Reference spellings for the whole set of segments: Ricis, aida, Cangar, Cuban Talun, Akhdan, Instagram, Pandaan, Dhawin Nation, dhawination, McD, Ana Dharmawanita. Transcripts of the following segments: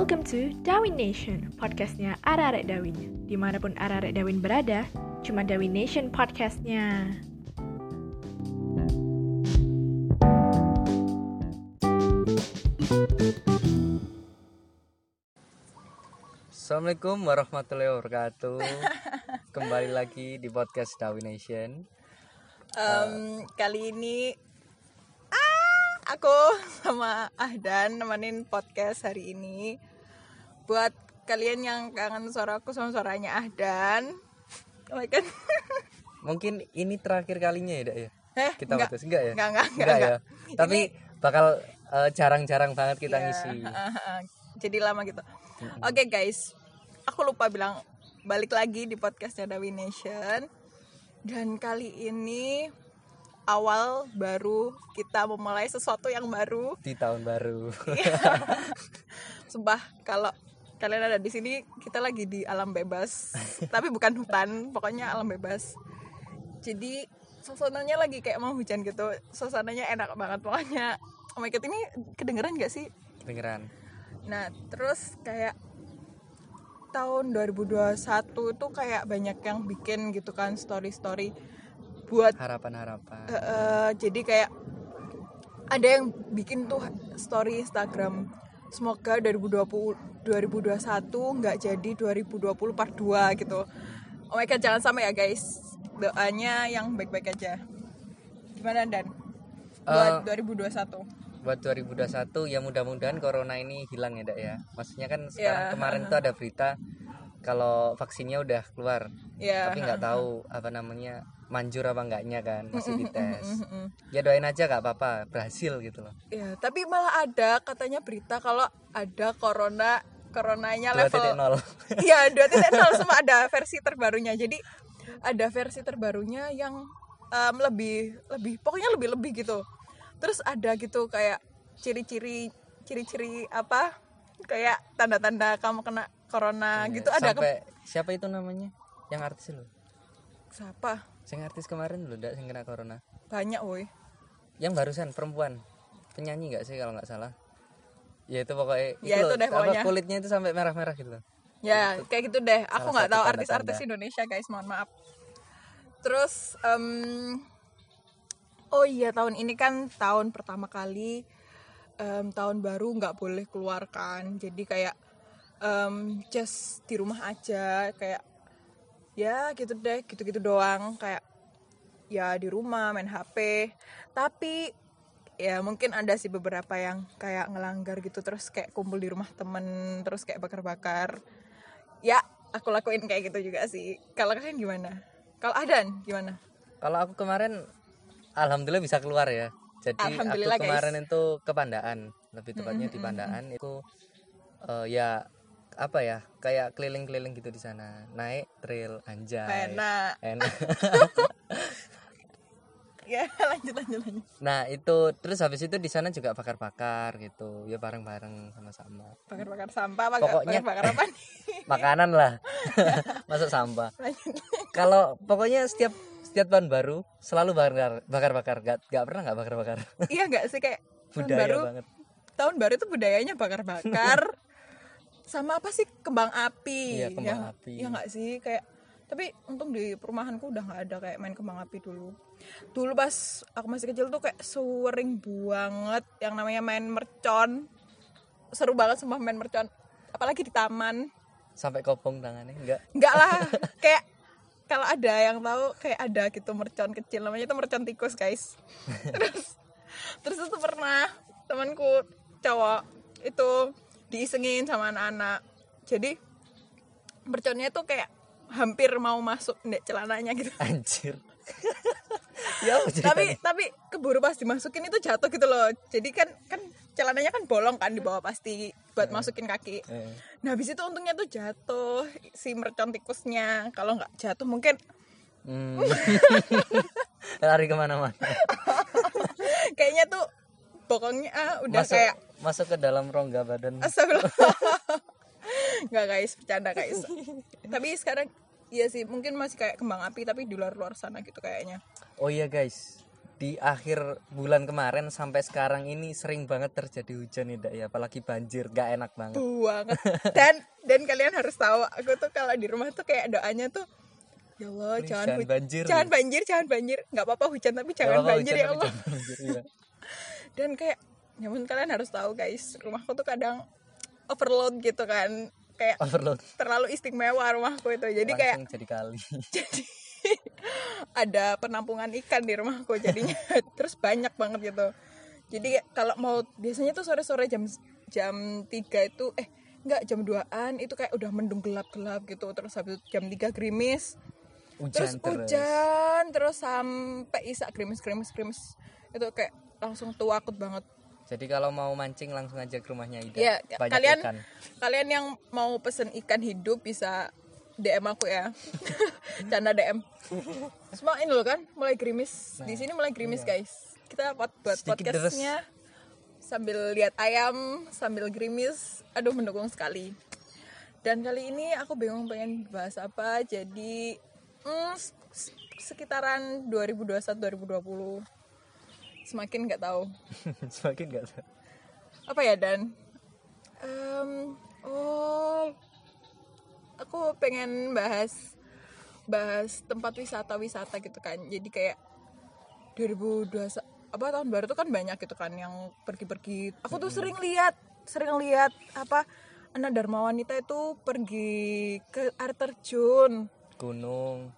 Welcome to Dhawin Nation, podcastnya arek-arek Dhawin. Dimanapun arek-arek Dhawin berada, cuma Dhawin Nation podcastnya. Assalamualaikum warahmatullahi wabarakatuh. Kembali lagi di podcast Dhawin Nation. Kali ini aku sama Akhdan nemenin podcast hari ini. Buat kalian yang kangen suaraku sama suaranya Akhdan, oh my God. Mungkin ini terakhir kalinya ya, Dak, ya? Kita putus, enggak ya? Tapi ini bakal jarang-jarang banget kita ngisi. Jadi lama gitu. Oke, guys, aku lupa bilang, balik lagi di podcastnya Dhawin Nation. Dan kali ini awal baru, kita memulai sesuatu yang baru di tahun baru. Sumpah, kalau kalian ada di sini, kita lagi di alam bebas, tapi bukan hutan, pokoknya alam bebas. Jadi suasananya lagi kayak mau hujan gitu, suasananya enak banget pokoknya. Oh my God, ini kedengeran gak sih? Kedengeran. Nah, terus kayak tahun 2021 tuh kayak banyak yang bikin gitu kan, story-story buat harapan-harapan. Jadi kayak ada yang bikin tuh story Instagram, semoga 2021 nggak jadi 2020 part 2 gitu. Oh my God, jangan sampai ya guys. Doanya yang baik-baik aja. Gimana Dan? Buat 2021. Buat 2021 ya mudah-mudahan corona ini hilang ya, Dak, ya. Maksudnya kan sekarang kemarin tuh ada berita kalau vaksinnya udah keluar. Yeah. Tapi nggak tahu apa namanya, manjur apa enggaknya kan, masih dites. Ya doain aja gak apa-apa, berhasil gitu loh. Ya, tapi malah ada katanya berita kalau ada coronanya 2.0. level 2.0. Iya, 2.0 semua ada versi terbarunya. Jadi ada versi terbarunya yang lebih gitu. Terus ada gitu kayak ciri-ciri apa? Kayak tanda-tanda kamu kena corona ya, gitu ada. Siapa itu namanya? Yang artis loh. Siapa? Sing artis kemarin lho, Dak, sing kena corona. Banyak woi. Yang barusan perempuan. Penyanyi enggak sih kalau enggak salah? Ya itu pokoknya itu deh pokoknya. Kulitnya itu sampai merah-merah gitu loh. Ya, itu, kayak gitu deh. Aku enggak tahu artis-artis Indonesia, guys, mohon maaf. Terus oh iya, tahun ini kan tahun pertama kali tahun baru enggak boleh keluar kan. Jadi kayak just di rumah aja, kayak ya gitu deh, gitu-gitu doang, kayak ya di rumah main HP. Tapi ya mungkin ada sih beberapa yang kayak ngelanggar gitu, terus kayak kumpul di rumah temen, terus kayak bakar-bakar. Ya aku lakuin kayak gitu juga sih. Kalau kalian gimana? Kalau Adan gimana? Kalau aku kemarin alhamdulillah bisa keluar ya. Jadi aku kemarin guys, itu ke Pandaan, lebih tepatnya di Pandaan. Itu ya apa ya, kayak keliling-keliling gitu di sana, naik trail, anjay enak. Ya lanjut. Nah itu, terus habis itu di sana juga bakar-bakar gitu ya, bareng-bareng sama-sama, bakar-bakar sampah, pokoknya bakar apa nih? Makanan lah. Masuk sampah. Kalau pokoknya setiap tahun baru selalu bakar-bakar, nggak pernah nggak bakar-bakar. Iya nggak sih, kayak tahun baru itu budayanya bakar-bakar. Sama apa sih, kembang api? Iya, kembang api. Iya nggak sih, kayak tapi untung di perumahanku udah nggak ada kayak main kembang api dulu pas aku masih kecil tuh kayak sering banget yang namanya main mercon. Seru banget sumpah main mercon, apalagi di taman sampai kopong tangannya. Enggak lah. Kayak kalau ada yang tahu, kayak ada gitu mercon kecil, namanya itu mercon tikus, guys. terus itu pernah temanku cowok itu diisengin sama anak-anak, jadi merconnya tuh kayak hampir mau masuk nek celananya gitu. Anjir. Ya, tapi keburu pas dimasukin itu jatuh gitu loh. Jadi kan celananya kan bolong kan di bawah pasti buat masukin kaki. Nah habis itu untungnya tuh jatuh si mercon tikusnya. Kalau nggak jatuh mungkin lari kemana-mana. Kayaknya tuh bokongnya udah kayak masuk ke dalam rongga badan. Astagfirullah. Enggak guys, bercanda guys. Tapi sekarang iya sih, mungkin masih kayak kembang api tapi di luar-luar sana gitu kayaknya. Oh iya guys, di akhir bulan kemarin sampai sekarang ini sering banget terjadi hujan ya, Dak, ya, apalagi banjir, nggak enak banget. Banget. Dan kalian harus tahu, aku tuh kalau di rumah tuh kayak doanya tuh, ya Allah, jangan banjir, nggak apa-apa hujan tapi jangan banjir ya Allah. Banjir, ya. Dan kayak, namun kalian harus tahu guys, rumahku tuh kadang overload gitu kan, kayak overload. Terlalu istimewa rumahku itu, jadi langsung kayak jadi kali. Jadi ada penampungan ikan di rumahku jadinya. Terus banyak banget gitu. Jadi kalau mau biasanya tuh sore-sore jam 3 itu jam 2-an itu kayak udah mendung gelap-gelap gitu. Terus habis jam 3 gerimis. Hujan terus sampai isak gerimis. Itu kayak langsung tuakut banget. Jadi kalau mau mancing langsung aja ke rumahnya Ida. Ya, kalian yang mau pesen ikan hidup bisa DM aku ya. Canda DM. Semua ini loh kan mulai gerimis. Nah, di sini mulai gerimis iya. Guys. Kita buat podcastnya sambil lihat ayam, sambil gerimis. Aduh, mendukung sekali. Dan kali ini aku bingung pengen bahas apa. Jadi sekitaran 2021-2020. Semakin enggak tahu. Semakin enggak tahu. Apa ya, Dan? Aku pengen bahas tempat wisata-wisata gitu kan. Jadi kayak 2020 tahun baru tuh kan banyak gitu kan yang pergi-pergi. Aku tuh sering lihat Ana Dharmawanita itu pergi ke air terjun, gunung.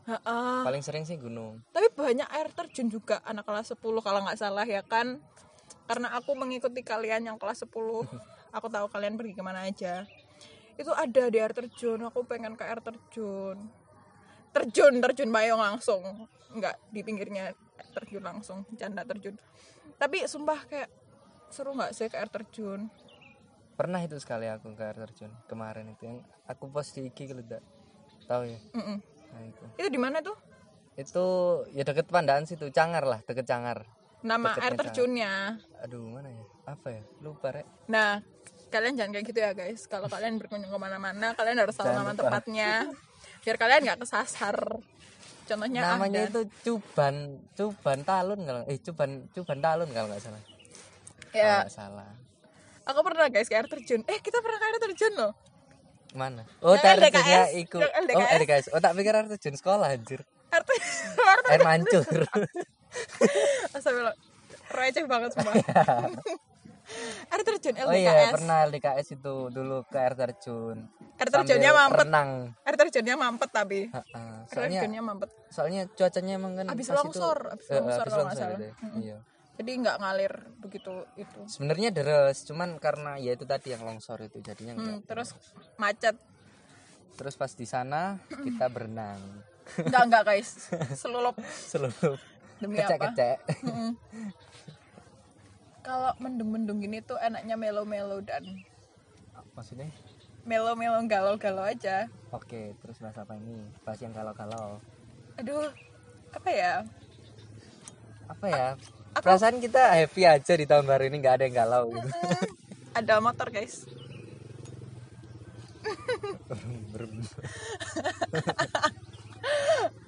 Paling sering sih gunung. Tapi banyak air terjun juga anak kelas 10 kalau enggak salah ya kan. Karena aku mengikuti kalian yang kelas 10. Aku tahu kalian pergi kemana aja. Itu ada di air terjun, aku pengen ke air terjun. Terjun Bayong langsung. Enggak, di pinggirnya terjun langsung, canda terjun. Tapi sumpah kayak seru enggak sih ke air terjun? Pernah itu sekali aku ke air terjun kemarin itu yang aku post di IG kalau enggak. Tahu ya? Nah, itu di mana tuh? Itu ya deket Pandaan situ, Cangar lah, deket Cangar. Nama air terjunnya. Cangar. Aduh, mana ya? Apa ya? Lupa, Rek. Nah, kalian jangan kayak gitu ya guys. Kalau kalian berkunjung kemana-mana, kalian harus tahu nama tempatnya biar kalian nggak kesasar. Contohnya namanya akhdan. Itu Cuban Talun kalau nggak salah ya. Aku pernah guys ke air terjun. Kita pernah ke air terjun loh. Mana? Oh, air terjunnya ikut. Oh, air guys. Oh, tak pikir air terjun sekolah anjir. Air mancur. Astagfirullah, receh banget semua. Air terjun LDKS. Oh iya, pernah LDKS itu dulu ke air terjun. Air terjunnya mampet. Renang. Air terjunnya mampet tapi. Soalnya cuacanya emang kan habis longsor, kalau enggak salah. Iya. Jadi enggak ngalir begitu itu. Sebenarnya deres, cuman karena ya itu tadi yang longsor itu jadinya enggak. Terus macet. Terus pas di sana kita berenang. Enggak guys. Selulup. Demi kecek-kecek. Kalau mendung-mendung gini tuh enaknya melo-melo dan. Maksudnya? Melo-melo galau-galau aja. Oke, terus bahas apa ini? Bahas yang galau-galau. Aduh, apa ya? Perasaan kita happy aja di tahun baru ini, nggak ada yang galau gitu. Ada motor guys.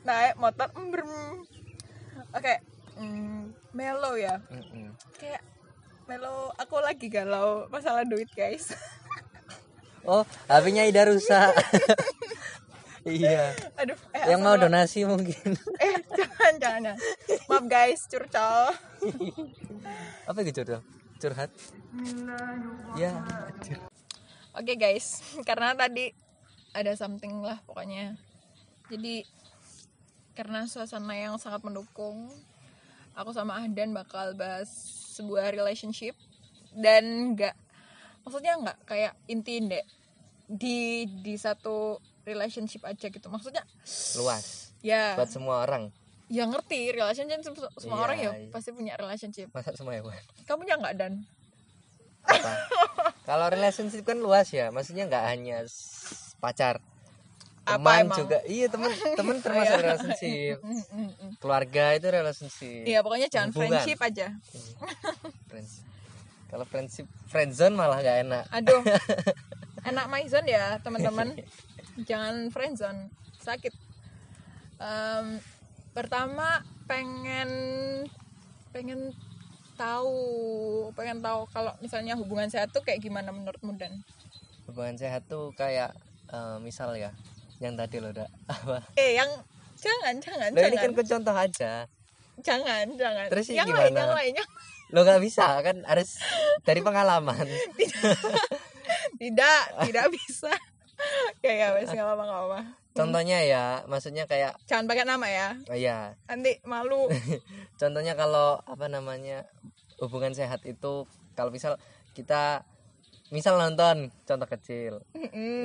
Naik motor. Oke. Melo ya. Kayak melo, aku lagi galau masalah duit guys. Oh, HP-nya Ida rusak. Iya. Aduh, yang mau donasi mungkin. Jangan. Maaf guys, curcol. Apa itu curcol? Curhat. Ya. Oke guys, karena tadi ada something lah pokoknya. Jadi karena suasana yang sangat mendukung, aku sama Akhdan bakal bahas sebuah relationship dan maksudnya nggak kayak inti-inti di satu relationship aja gitu, maksudnya luas ya buat semua orang yang ngerti relationship semua orang ya pasti punya relationship. Masa semua ya buat? Kamu punya nggak, Dan? Apa? Kalau relationship kan luas ya, maksudnya nggak hanya pacar. Teman juga, iya teman termasuk relationship. Keluarga itu relationship. Iya, pokoknya jangan friendship aja. Kalau friendzone malah gak enak. Aduh, enak myzone ya teman-teman. Jangan friendzone, sakit. Pertama pengen pengen tahu kalau misalnya hubungan sehat tuh kayak gimana menurutmu Dan? Hubungan sehat tuh kayak misal ya yang tadi loh dak apa? Yang jangan. Loh, ini kan contoh aja. Jangan. Terus yang gimana? Lainnya. Lo nggak bisa kan, harus dari pengalaman. tidak bisa. Kayak wes nggak apa. Contohnya ya, maksudnya kayak jangan pakai nama ya. Oh iya. Nanti malu. Contohnya kalau hubungan sehat itu kalau misal kita nonton, contoh kecil.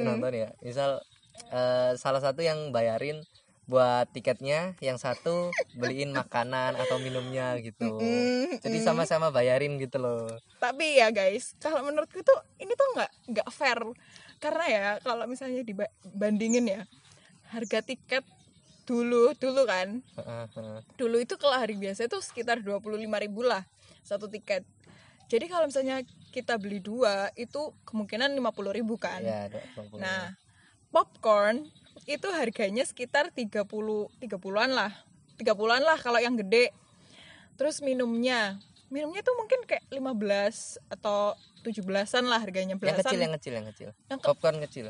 Nonton ya. Misal salah satu yang bayarin buat tiketnya, yang satu beliin makanan atau minumnya gitu. Jadi sama-sama bayarin gitu loh. Tapi ya guys, kalau menurutku tuh ini tuh nggak fair. Karena ya kalau misalnya dibandingin ya harga tiket dulu kan. Dulu itu kalau hari biasa itu sekitar 25.000 lah satu tiket. Jadi kalau misalnya kita beli dua itu kemungkinan 50.000 kan. Ya, 50.000. Nah, popcorn itu harganya sekitar 30-an lah kalau yang gede. Terus minumnya tuh mungkin kayak 15 atau 17-an lah harganya, belasan. Yang kecil. Popcorn kecil.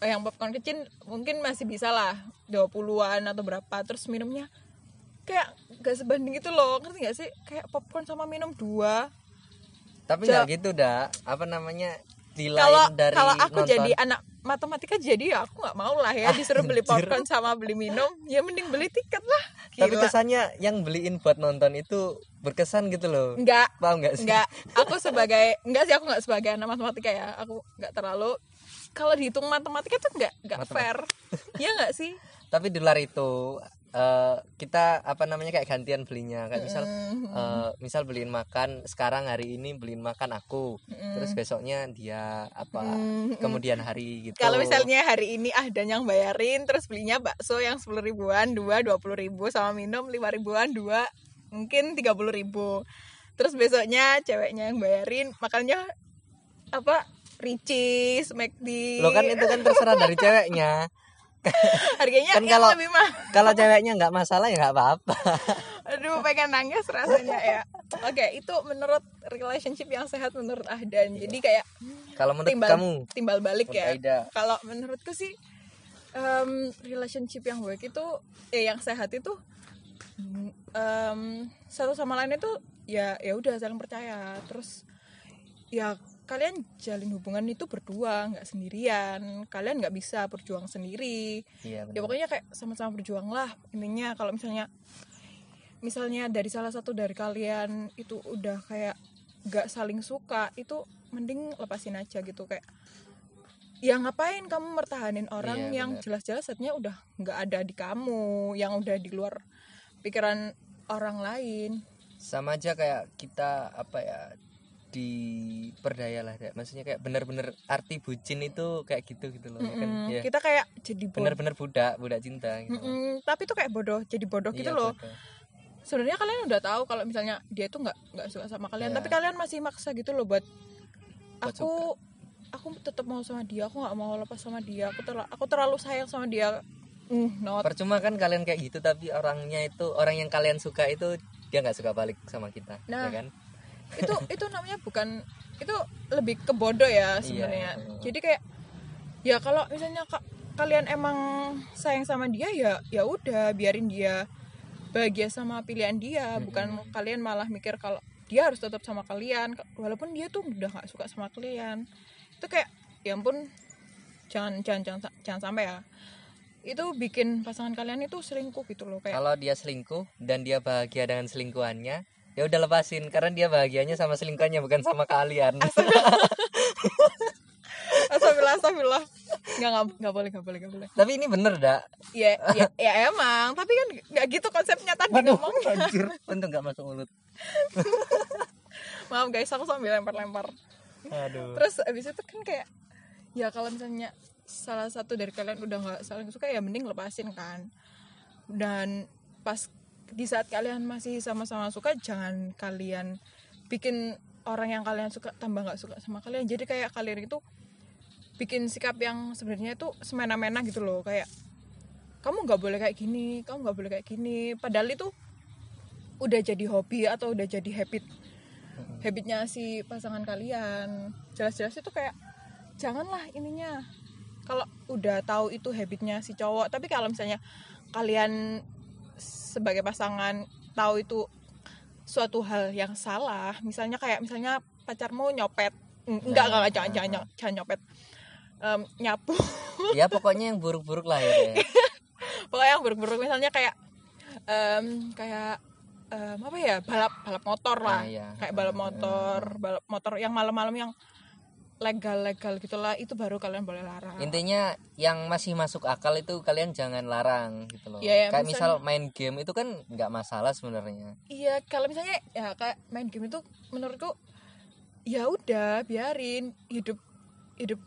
Oh, yang popcorn kecil mungkin masih bisa lah 20-an atau berapa. Terus minumnya kayak gak sebanding gitu loh. Ngerti gak sih? Kayak popcorn sama minum dua. Tapi gak gitu dah. Kalau aku nonton. Jadi anak matematika, jadi ya aku nggak mau lah ya disuruh beli popcorn sama beli minum, ya mending beli tiket lah. Gila. Tapi kesannya yang beliin buat nonton itu berkesan gitu loh. Nggak, paham nggak sih? Aku nggak sebagai anak matematika ya, aku nggak terlalu. Kalau dihitung matematika tuh nggak fair, ya nggak sih? Tapi dolar itu kita kayak gantian belinya, kayak misal beliin makan sekarang, hari ini beliin makan aku, terus besoknya dia kemudian hari gitu. Kalau misalnya hari ini Akhdan yang bayarin, terus belinya bakso yang 10.000-an 20.000 sama minum 5.000-an 30.000. Terus besoknya ceweknya yang bayarin, makannya Ricis, McD. Lo kan itu kan terserah dari ceweknya. Harganya kan lebih mahal. Kalau ceweknya nggak masalah ya nggak apa-apa. Aduh, pengen nangis rasanya ya. Oke, itu menurut relationship yang sehat menurut Akhdan. Jadi kayak kalau menurut kamu timbal balik ya. Kalau menurutku sih relationship yang baik itu yang sehat itu satu sama lain itu ya udah saling percaya. Terus ya kalian jalin hubungan itu berdua, nggak sendirian. Kalian nggak bisa berjuang sendiri. Iya, ya pokoknya kayak sama-sama berjuang lah. Intinya kalau misalnya dari salah satu dari kalian itu udah kayak nggak saling suka, itu mending lepasin aja gitu, kayak ya ngapain kamu mertahanin orang yang jelas-jelas saatnya udah nggak ada di kamu, yang udah di luar pikiran orang lain. Sama aja kayak kita diperdayalah ya. Maksudnya kayak benar-benar arti bucin itu kayak gitu loh. Kan, ya. Kita kayak jadi benar-benar budak cinta gitu. Tapi itu kayak bodoh gitu loh. Sebenarnya kalian udah tahu kalau misalnya dia tuh enggak suka sama kalian, tapi kalian masih maksa gitu loh buat aku tetap mau sama dia, aku enggak mau lepas sama dia, aku terlalu sayang sama dia. Percuma kan kalian kayak gitu, tapi orangnya itu, orang yang kalian suka itu dia enggak suka balik sama kita, ya kan? itu namanya bukan, itu lebih ke bodoh ya sebenarnya. Iya. Jadi kayak ya kalau misalnya kalian emang sayang sama dia ya udah biarin dia bahagia sama pilihan dia, bukan kalian malah mikir kalau dia harus tetap sama kalian walaupun dia tuh udah nggak suka sama kalian. Itu kayak ya ampun, jangan sampai ya itu bikin pasangan kalian itu selingkuh gitu loh. Kayak kalau dia selingkuh dan dia bahagia dengan selingkuhannya, ya udah lepasin, karena dia bahagianya sama selingkuhannya, bukan sama kalian. Astagfirullah. Enggak boleh. Tapi ini bener dak? Ya emang, tapi kan enggak gitu konsepnya tadi ngomongnya. Anjir, untung enggak masuk mulut. Maaf guys, aku sambil lempar-lempar. Aduh. Terus abis itu kan kayak ya kalau misalnya salah satu dari kalian udah enggak saling suka, ya mending lepasin kan. Dan pas di saat kalian masih sama-sama suka, jangan kalian bikin orang yang kalian suka tambah gak suka sama kalian. Jadi kayak kalian itu bikin sikap yang sebenarnya itu semena-mena gitu loh. Kayak kamu gak boleh kayak gini, padahal itu udah jadi hobi atau udah jadi habitnya si pasangan kalian. Jelas-jelas itu kayak janganlah ininya. Kalau udah tahu itu habitnya si cowok, tapi kalau misalnya kalian sebagai pasangan tahu itu suatu hal yang salah, misalnya kayak misalnya pacarmu nyopet, enggak jangan nyopet, nyapu, ya pokoknya yang buruk-buruk lah ya. Pokoknya yang buruk-buruk, misalnya kayak apa ya, balap motor lah, kayak balap motor yang malam-malam yang legal gitulah, itu baru kalian boleh larang. Intinya yang masih masuk akal itu kalian jangan larang gitu loh. Ya, kayak misalnya, misal main game itu kan nggak masalah sebenarnya. Iya, kalau misalnya ya kayak main game itu menurutku ya udah biarin, hidup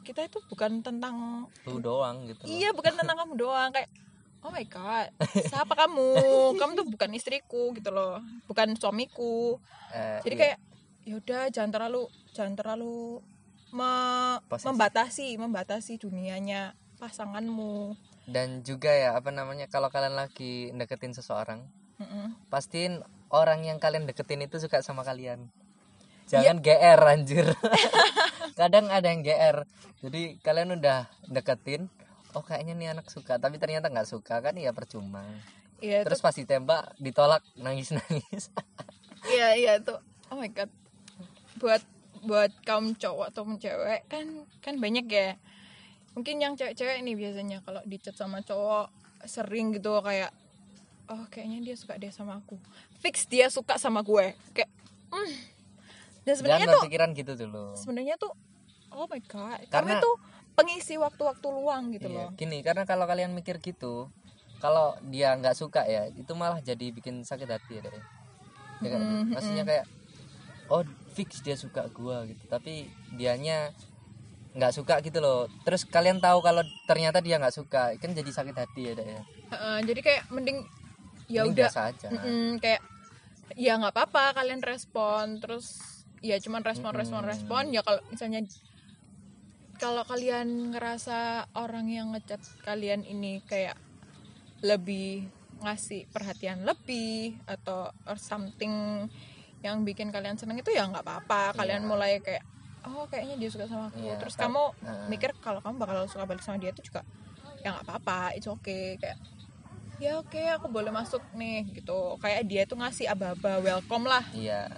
kita itu bukan tentang lu doang gitu loh. Iya, bukan tentang kamu doang, kayak oh my god, siapa kamu? Kamu tuh bukan istriku gitu loh, bukan suamiku. Jadi kayak ya udah jangan terlalu membatasi dunianya pasanganmu. Dan juga ya apa namanya, kalau kalian lagi deketin seseorang, pastiin orang yang kalian deketin itu suka sama kalian. Jangan GR anjir. Kadang ada yang GR. Jadi kalian udah deketin, oh kayaknya nih anak suka, tapi ternyata nggak suka, kan ya percuma. Iya, terus pas ditembak ditolak nangis. Iya tuh. Oh my god. Buat kaum cowok atau cewek kan banyak ya, mungkin yang cewek-cewek nih biasanya kalau di-chat sama cowok sering gitu, kayak oh kayaknya dia suka deh sama aku, fix dia suka sama gue, kayak dan sebenarnya tuh pikiran gitu dulu, sebenarnya tuh oh my god, karena itu pengisi waktu-waktu luang gitu. Iya, loh gini, karena kalau kalian mikir gitu, kalau dia nggak suka ya itu malah jadi bikin sakit hati ya, maksudnya kayak oh fix dia suka gue gitu, tapi dianya nggak suka gitu loh. Terus kalian tahu kalau ternyata dia nggak suka, kan jadi sakit hati ya. Jadi kayak mending ya udah aja. Kayak ya nggak apa-apa kalian respon, terus ya cuman respon. Ya kalau misalnya kalau kalian ngerasa orang yang ngechat kalian ini kayak lebih ngasih perhatian lebih atau or something yang bikin kalian seneng, itu ya nggak apa-apa. Kalian mulai kayak oh kayaknya dia suka sama aku, terus kamu mikir kalau kamu bakal suka balik sama dia, itu juga ya nggak apa-apa, it's okay, kayak ya oke, aku boleh masuk nih gitu, kayak dia tuh ngasih aba-aba welcome lah. Iya.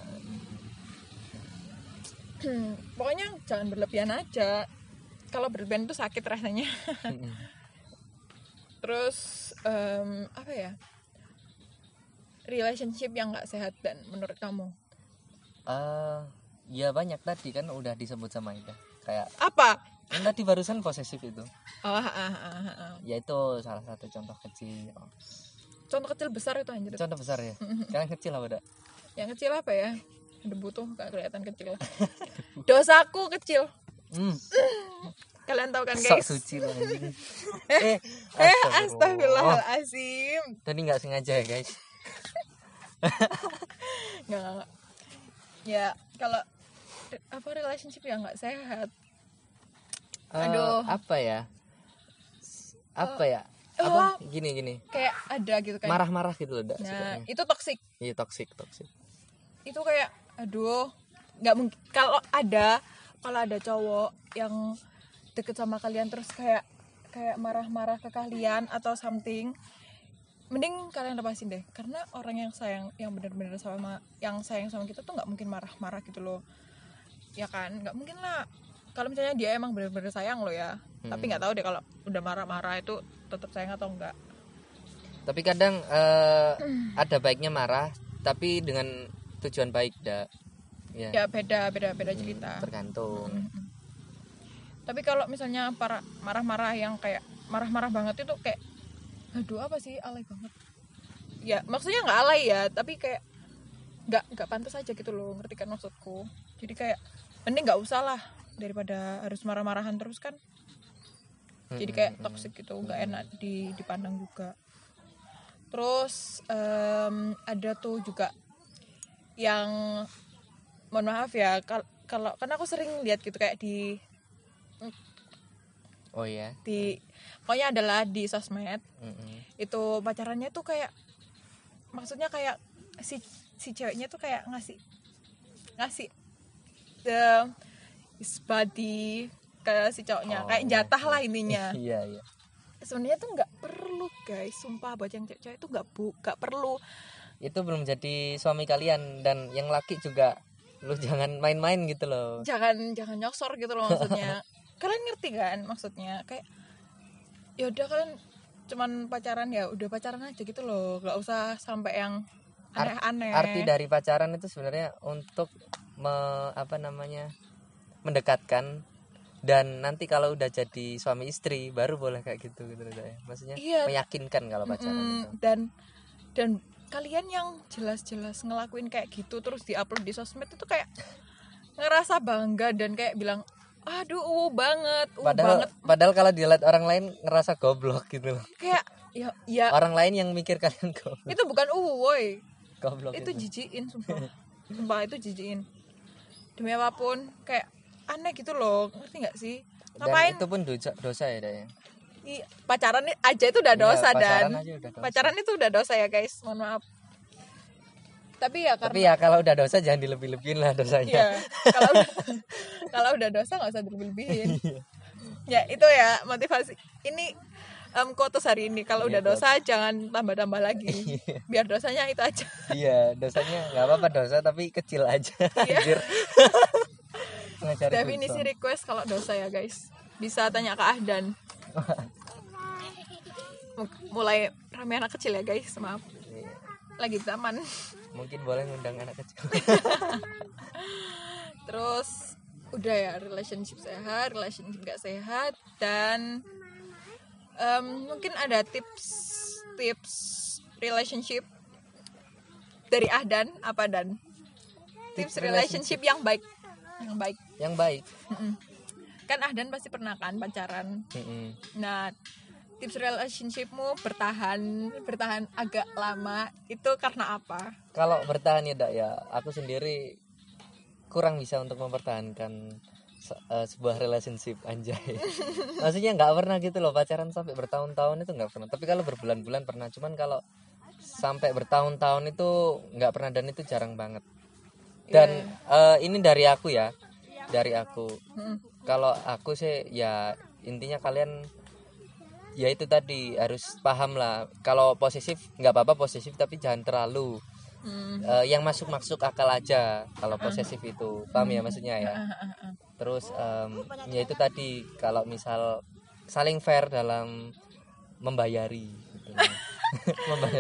Pokoknya jangan berlebihan aja, kalau berlebihan itu sakit rasanya. Terus apa ya, relationship yang gak sehat dan menurut kamu? Ya banyak, tadi kan udah disebut sama Ida. Kayak apa? Yang tadi barusan posesif itu. Ya itu salah satu contoh kecil. Contoh kecil besar itu anjir. Contoh besar ya. Yang kecil apa dak? Yang kecil apa ya? Debu tuh gak kelihatan kecil. Dosaku kecil. Kalian tahu kan guys? Sok suci loh. Astagfirullahalazim. Tadi gak sengaja ya guys. Nggak. Ya kalau apa relationship yang nggak sehat, aduh gini kayak ada gitu kan, marah-marah gitu loh. Nah, itu toksik. Iya, toksik itu kayak aduh, nggak mungkin kalau ada cowok yang deket sama kalian terus kayak marah-marah ke kalian atau something, mending kalian lepasin deh, karena orang yang sayang, yang benar-benar sama, yang sayang sama kita tuh nggak mungkin marah-marah gitu loh, ya kan? Nggak mungkin lah. Kalau misalnya dia emang benar-benar sayang lo ya, tapi nggak tahu deh kalau udah marah-marah itu tetap sayang atau enggak. Tapi kadang ada baiknya marah, tapi dengan tujuan baik dah. Ya beda cerita. Tergantung. Tapi kalau misalnya marah-marah yang kayak marah-marah banget itu kayak aduh apa sih, alay banget ya, maksudnya nggak alay ya, tapi kayak nggak pantas aja gitu loh, ngerti kan maksudku? Jadi kayak mending nggak usah lah daripada harus marah-marahan terus kan, jadi kayak toksik gitu, nggak enak dipandang juga. Terus ada tuh juga yang mohon maaf ya, kalau karena aku sering lihat gitu kayak di pokoknya adalah di sosmed, itu pacarannya tuh kayak maksudnya kayak si si ceweknya tuh kayak ngasih his body ke si cowoknya, kayak jatah lah ininya. Iya. Sebenarnya tuh nggak perlu guys, sumpah buat yang cewek-cewek itu nggak perlu. Itu belum jadi suami kalian, dan yang laki juga lu jangan main-main gitu loh. Jangan nyosor gitu loh maksudnya. Kalian ngerti kan maksudnya, kayak ya udah kalian cuman pacaran, ya udah pacaran aja gitu loh, nggak usah sampai yang aneh-aneh. Arti dari pacaran itu sebenarnya untuk mendekatkan, dan nanti kalau udah jadi suami istri baru boleh kayak gitu ya. Maksudnya iya, meyakinkan kalau pacaran itu. Dan kalian yang jelas-jelas ngelakuin kayak gitu terus diupload di sosmed itu kayak ngerasa bangga dan kayak bilang aduh banget. Padahal kalau dilihat orang lain ngerasa goblok gitu loh. Kayak ya orang lain yang mikir kalian goblok. Itu bukan woi. Goblok itu. Jijikin sumpah. Sumpah itu jijikin. Demi apapun kayak aneh gitu loh. Ngerti enggak sih? Ngapain? Dan itu pun dosa ya, Day. Pacaran aja itu udah dosa dan pacaran itu udah dosa ya, guys. Mohon maaf. Tapi ya kalau udah dosa jangan dilebih-lebihin lah dosanya. Iya. Kalau udah dosa nggak usah dilebih-lebihin. Ya itu ya motivasi. Ini quotes hari ini. Kalau udah dosa jangan tambah-tambah lagi. Biar dosanya itu aja. Iya, dosanya nggak apa-apa dosa tapi kecil aja. Anjir. Definisi request kalau dosa ya guys. Bisa tanya ke Akhdan. Mulai ramai anak kecil ya guys, maaf. Lagi di taman. Mungkin boleh ngundang anak kecil. Terus udah ya, relationship sehat, relationship gak sehat. Dan mungkin ada tips relationship dari Akhdan. Apa Dan? Tips relationship yang baik. Kan Akhdan pasti pernah kan pacaran. Nah, tips relationshipmu bertahan agak lama itu karena apa? Kalau bertahan ya aku sendiri kurang bisa untuk mempertahankan sebuah relationship anjay. Maksudnya nggak pernah gitu loh, pacaran sampai bertahun-tahun itu nggak pernah. Tapi kalau berbulan-bulan pernah, cuman kalau sampai bertahun-tahun itu nggak pernah, dan itu jarang banget. Dan ini dari aku. Kalau aku sih ya intinya kalian ya itu tadi harus paham lah, kalau posesif nggak apa-apa posesif, tapi jangan terlalu yang masuk akal aja kalau posesif itu, paham ya maksudnya ya. Terus ya itu tadi, kalau misal saling fair dalam membayari gitu.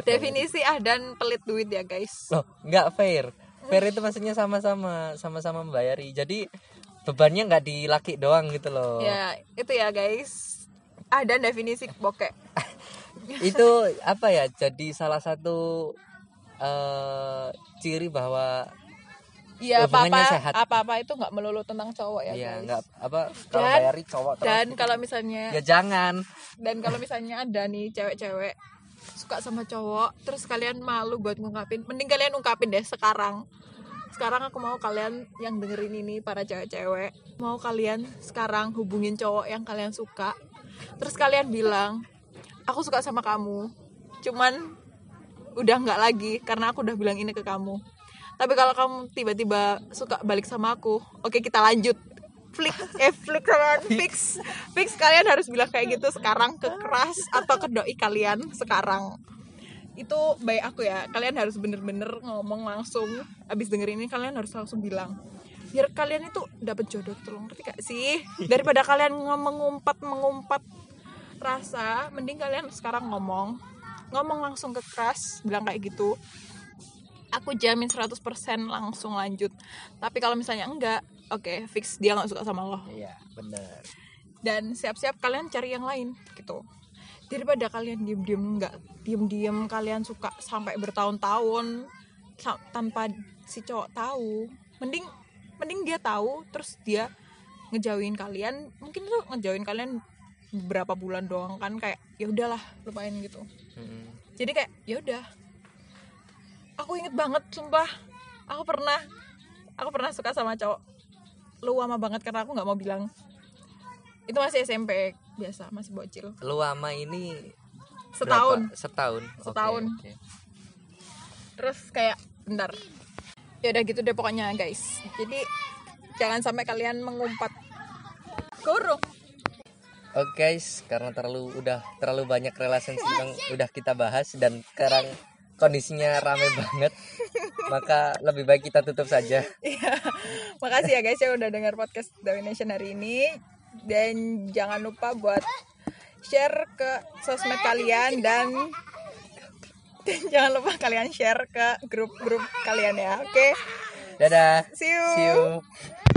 Definisi Akhdan pelit duit ya guys. Loh, nggak fair itu maksudnya sama-sama membayari, jadi bebannya nggak di laki doang gitu loh ya. Itu ya guys, Akhdan definisi bokek. Itu apa ya, jadi salah satu ciri bahwa ya, hubungannya sehat. Apa-apa itu gak melulu tentang cowok ya guys. Iya, kalau bayari cowok. Dan gitu. Kalau misalnya ya jangan. Dan kalau misalnya ada nih cewek-cewek suka sama cowok terus kalian malu buat ngungkapin, mending kalian ungkapin deh sekarang. Sekarang aku mau kalian yang dengerin ini, para cewek-cewek, mau kalian sekarang hubungin cowok yang kalian suka. Terus kalian bilang, aku suka sama kamu, cuman udah gak lagi karena aku udah bilang ini ke kamu. Tapi kalau kamu tiba-tiba suka balik sama aku, oke kita lanjut. Fix kalian harus bilang kayak gitu sekarang ke keras atau ke doi kalian sekarang. Itu by aku ya, kalian harus bener-bener ngomong langsung. Abis dengerin ini kalian harus langsung bilang, biar kalian itu dapat jodoh gitu loh, ngerti gak sih? Daripada kalian mengumpat rasa, mending kalian sekarang ngomong langsung ke keras, bilang kayak gitu. Aku jamin 100% langsung lanjut. Tapi kalau misalnya enggak, oke, fix dia gak suka sama lo. Iya, bener. Dan siap-siap kalian cari yang lain gitu. Daripada kalian diem-diem kalian suka sampai bertahun-tahun tanpa si cowok tahu. Mending dia tahu terus dia ngejauhin kalian. Mungkin tuh ngejauhin kalian beberapa bulan doang kan, kayak ya udahlah lupain gitu. Jadi kayak ya udah. Aku inget banget sumpah, aku pernah suka sama cowok luama banget karena aku nggak mau bilang. Itu masih SMP biasa, masih bocil. Luama ini setahun. Berapa? Setahun. Okay. Terus kayak sebentar. Ya udah gitu deh pokoknya guys. Jadi jangan sampai kalian mengumpat guru. Oke guys, karena udah terlalu banyak relationship yang udah kita bahas dan sekarang kondisinya rame banget, maka lebih baik kita tutup saja. Iya. Makasih ya guys yang udah dengar podcast Dhawin Nation hari ini, dan jangan lupa buat share ke sosmed kalian dan jangan lupa kalian share ke grup-grup kalian ya. Oke. Dadah. See you.